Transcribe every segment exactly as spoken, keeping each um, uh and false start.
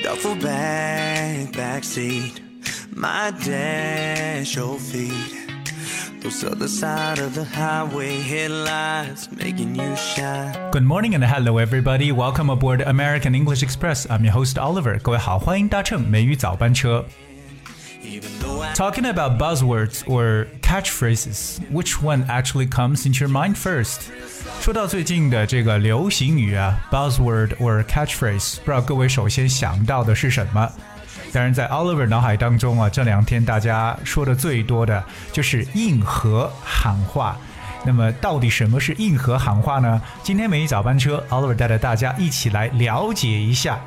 Duffel bag, backseat, my dash, your feet. Those other side of the highway headlights making you shine. Good morning and hello everybody. Welcome aboard American English Express. I'm your host Oliver. 各位好，欢迎搭乘美语早班车。Talking about buzzwords or catchphrases, which one actually comes into your mind first? 说到最近的这个流行语啊 ，buzzword or catchphrase， 不知道各位首先想到的是什么？当然，在 Oliver 脑海当中啊，这两天大家说的最多的就是硬核喊话。那么，到底什么是硬核喊话呢？今天每一早班车 ，Oliver 带着大家一起来了解一下。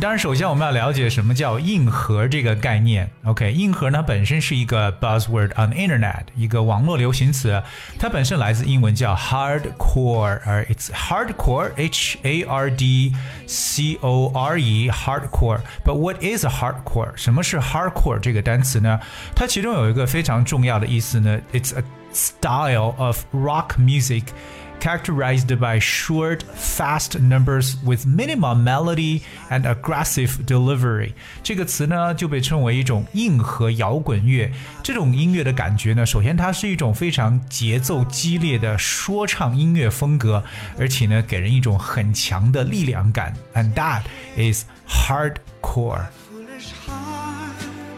当然，首先我们要了解什么叫硬核这个概念。OK， 硬核呢本身是一个 buzzword on the internet， 一个网络流行词，它本身来自英文叫 hardcore， 而 it's hardcore h a r d c o r e hardcore。But what is a hardcore？ 什么是 hardcore 这个单词呢？它其中有一个非常重要的意思呢 ，it's a style of rock music。Characterized by short, fast numbers with minimal melody and aggressive delivery， 这个词呢就被称为一种硬核摇滚乐。这种音乐的感觉呢，首先它是一种非常节奏激烈的说唱音乐风格，而且呢给人一种很强的力量感。And that is hardcore。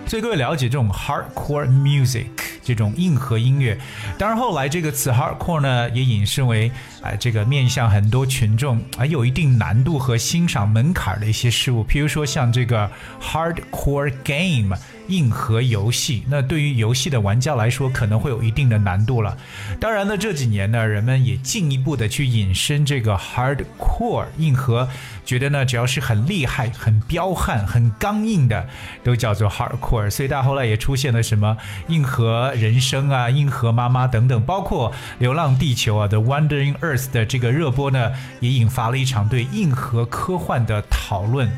所以各位了解这种 hardcore music。这种硬核音乐，当然后来这个词 hardcore 呢，也引申为啊、呃、这个面向很多群众啊、呃、有一定难度和欣赏门槛的一些事物，譬如说像这个 hardcore game 硬核游戏，那对于游戏的玩家来说可能会有一定的难度了。当然呢，这几年呢，人们也进一步的去引申这个 hardcore 硬核，觉得呢只要是很厉害、很彪悍、很刚硬的，都叫做 hardcore。所以大后来也出现了什么硬核。人生啊，硬核妈妈等等，包括《流浪地球》啊的《Wandering Earth》的这个热播呢，也引发了一场对硬核科幻的讨论。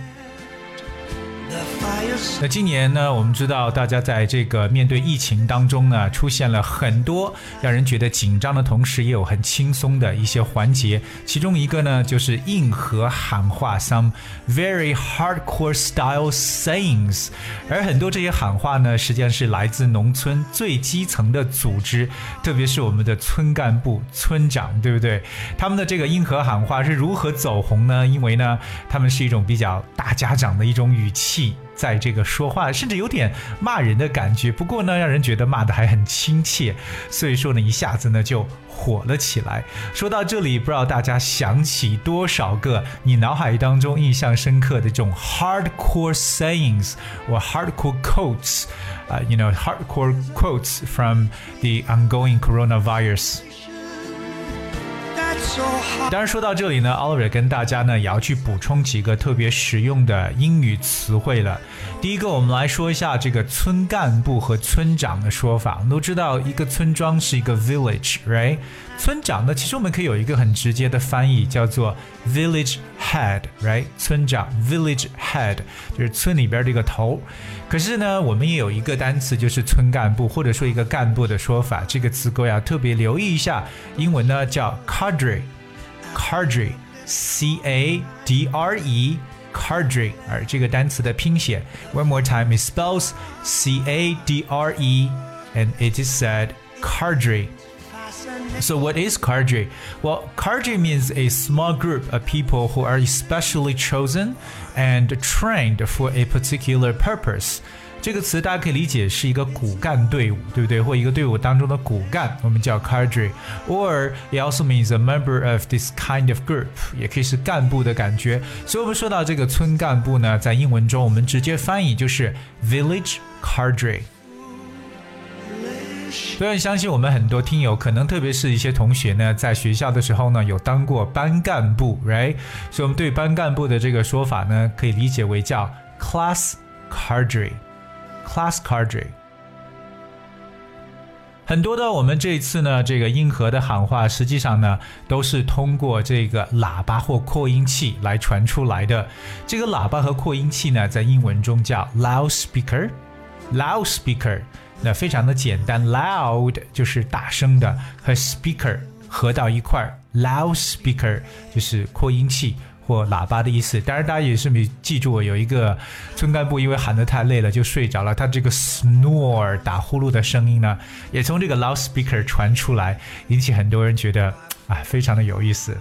那今年呢，我们知道大家在这个面对疫情当中呢，出现了很多让人觉得紧张的同时，也有很轻松的一些环节。其中一个呢，就是硬核喊话 ，some very hardcore style sayings。而很多这些喊话呢，实际上是来自农村最基层的组织，特别是我们的村干部、村长，对不对？他们的这个硬核喊话是如何走红呢？因为呢，他们是一种比较大家长的一种语气。在这个说话甚至有点骂人的感觉，不过呢让人觉得骂的还很亲切，所以说呢一下子呢就火了起来。说到这里，不知道大家想起多少个你脑海当中印象深刻的这种 hardcore sayings or hardcore quotes， uh, you know hardcore quotes from the ongoing coronavirus。当然，说到这里呢 ，Oliver 跟大家呢也要去补充几个特别实用的英语词汇了。第一个，我们来说一下这个村干部和村长的说法。我们都知道，一个村庄是一个 village，right？ 村长呢，其实我们可以有一个很直接的翻译，叫做 village head，right？ 村长 village head 就是村里边这个头。可是呢，我们也有一个单词，就是村干部，或者说一个干部的说法。这个词各位要特别留意一下，英文呢叫 cadre。cadre, C A D R E, cadre， 而这个单词的拼写 one more time it spells C A D R E and it is said cadre. So what is cadre? Well, cadre means a small group of people who are especially chosen and trained for a particular purpose.这个词大家可以理解是一个骨干队伍，对不对？或一个队伍当中的骨干，我们叫 cadre。Or it also means a member of this kind of group， 也可以是干部的感觉。所以我们说到这个村干部呢，在英文中我们直接翻译就是 village cadre。虽然相信我们很多听友，可能特别是一些同学呢，在学校的时候呢，有当过班干部 ，right？ 所以我们对班干部的这个说法呢，可以理解为叫 class cadre。Class cadre， 很多的我们这一次呢，这个硬核的喊话，实际上呢，都是通过这个喇叭或扩音器来传出来的。这个喇叭和扩音器呢，在英文中叫 loudspeaker，loudspeaker loudspeaker， 那非常的简单 ，loud 就是大声的，和 speaker 合到一块儿 ，loudspeaker 就是扩音器。括喇叭的意思。当然大家也是没记住，有一个村干部因为喊得太累了就睡着了，他这个 snore 打呼噜的声音呢也从这个 loudspeaker 传出来，引起很多人觉得啊非常的有意思。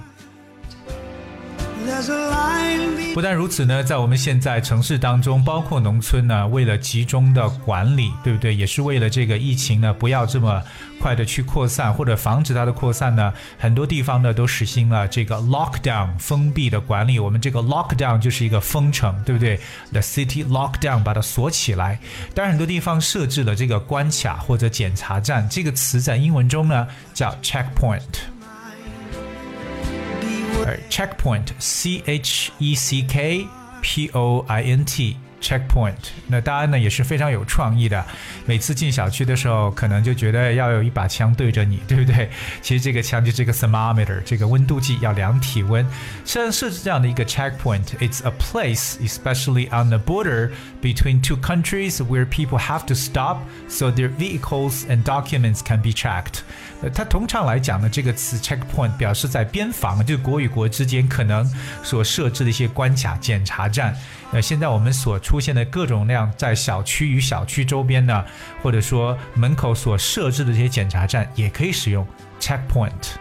不但如此呢，在我们现在城市当中，包括农村呢，为了集中的管理，对不对？也是为了这个疫情呢，不要这么快的去扩散，或者防止它的扩散呢，很多地方呢都实行了这个 lockdown 封闭的管理。我们这个 lockdown 就是一个封城，对不对 ？The city lockdown 把它锁起来。当然，很多地方设置了这个关卡或者检查站，这个词在英文中呢叫 checkpoint。Checkpoint, C H E C K P O I N T, checkpoint。 那大家呢也是非常有创意的，每次进小区的时候可能就觉得要有一把枪对着你，对不对？其实这个枪就是这个 thermometer， 这个温度计，要量体温。虽然设置这样的一个 checkpoint, it's a place, especially on the border between two countries, where people have to stop so their vehicles and documents can be checked。它通常来讲呢，这个词 checkpoint 表示在边防，就是国与国之间可能所设置的一些关卡检查站。呃，现在我们所出现的各种那样在小区与小区周边呢，或者说门口所设置的这些检查站，也可以使用 checkpoint。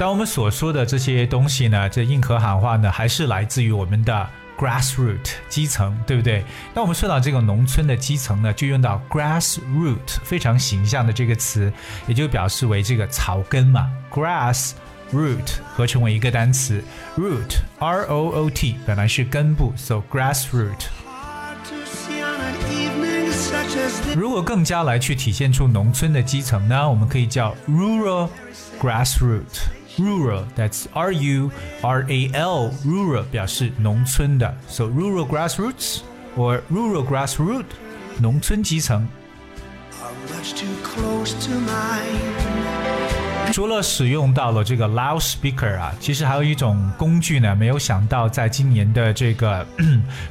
当我们所说的这些东西呢，这硬核喊话呢，还是来自于我们的grassroots 基层，对不对？那我们说到这个农村的基层呢，就用到 grassroots， 非常形象的这个词，也就表示为这个草根嘛。grass root 合成为一个单词 ，root r o o t 本来是根部 ，so grassroot。如果更加来去体现出农村的基层呢，我们可以叫 rural grassroot。Rural, that's R U R A L, rural 表示农村的 So rural grassroots or rural grassroot 农村基层。除了使用到了这个 loudspeaker 啊，其实还有一种工具呢，没有想到在今年的这个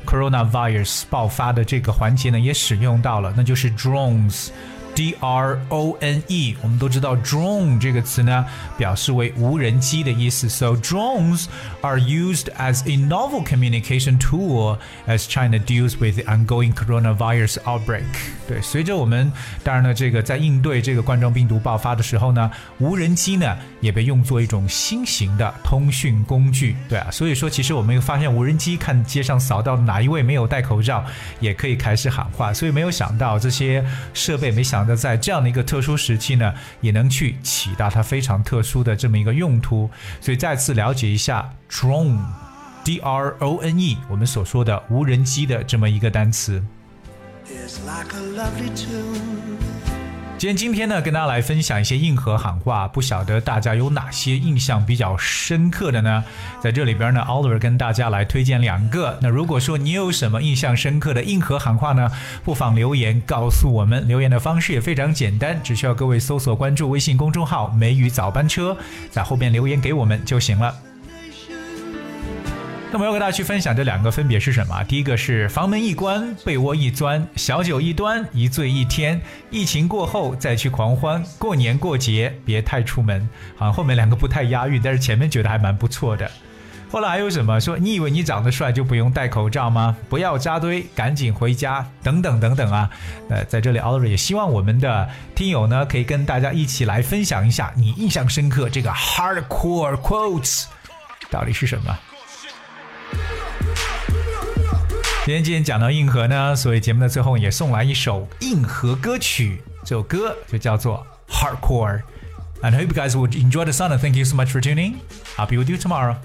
coronavirus 爆发的这个环节呢也使用到了，那就是 drones。D R O N E， 我们都知道 drone 这个词呢表示为无人机的意思， So drones are used as a novel communication tool as China deals with the ongoing coronavirus outbreak。 对，随着我们当然呢这个在应对这个冠状病毒爆发的时候呢，无人机呢也被用作一种新型的通讯工具。对啊，所以说其实我们发现无人机看街上扫到哪一位没有戴口罩也可以开始喊话，所以没有想到这些设备没想到在这样的一个特殊时期呢，也能去起到它非常特殊的这么一个用途。所以再次了解一下 drone D R O N E 我们所说的无人机的这么一个单词。今天今天呢，跟大家来分享一些硬核喊话，不晓得大家有哪些印象比较深刻的呢？在这里边呢 ，Oliver 跟大家来推荐两个。那如果说你有什么印象深刻的硬核喊话呢，不妨留言告诉我们。留言的方式也非常简单，只需要各位搜索关注微信公众号“梅雨早班车”，在后面留言给我们就行了。那么要跟大家去分享这两个分别是什么？第一个是房门一关，被窝一钻，小酒一端，一醉一天，疫情过后再去狂欢，过年过节别太出门。好像后面两个不太押韵，但是前面觉得还蛮不错的。后来还有什么说你以为你长得帅就不用戴口罩吗？不要扎堆，赶紧回家，等等等等啊。呃，在这里 Oliver 也希望我们的听友呢可以跟大家一起来分享一下你印象深刻这个 hardcore quotes 到底是什么。今天既然讲到硬核呢，所以节目的最后也送来一首硬核歌曲，这首歌就叫做 Hardcore。 And I hope you guys would enjoy the song and thank you so much for tuning. I'll be with you tomorrow.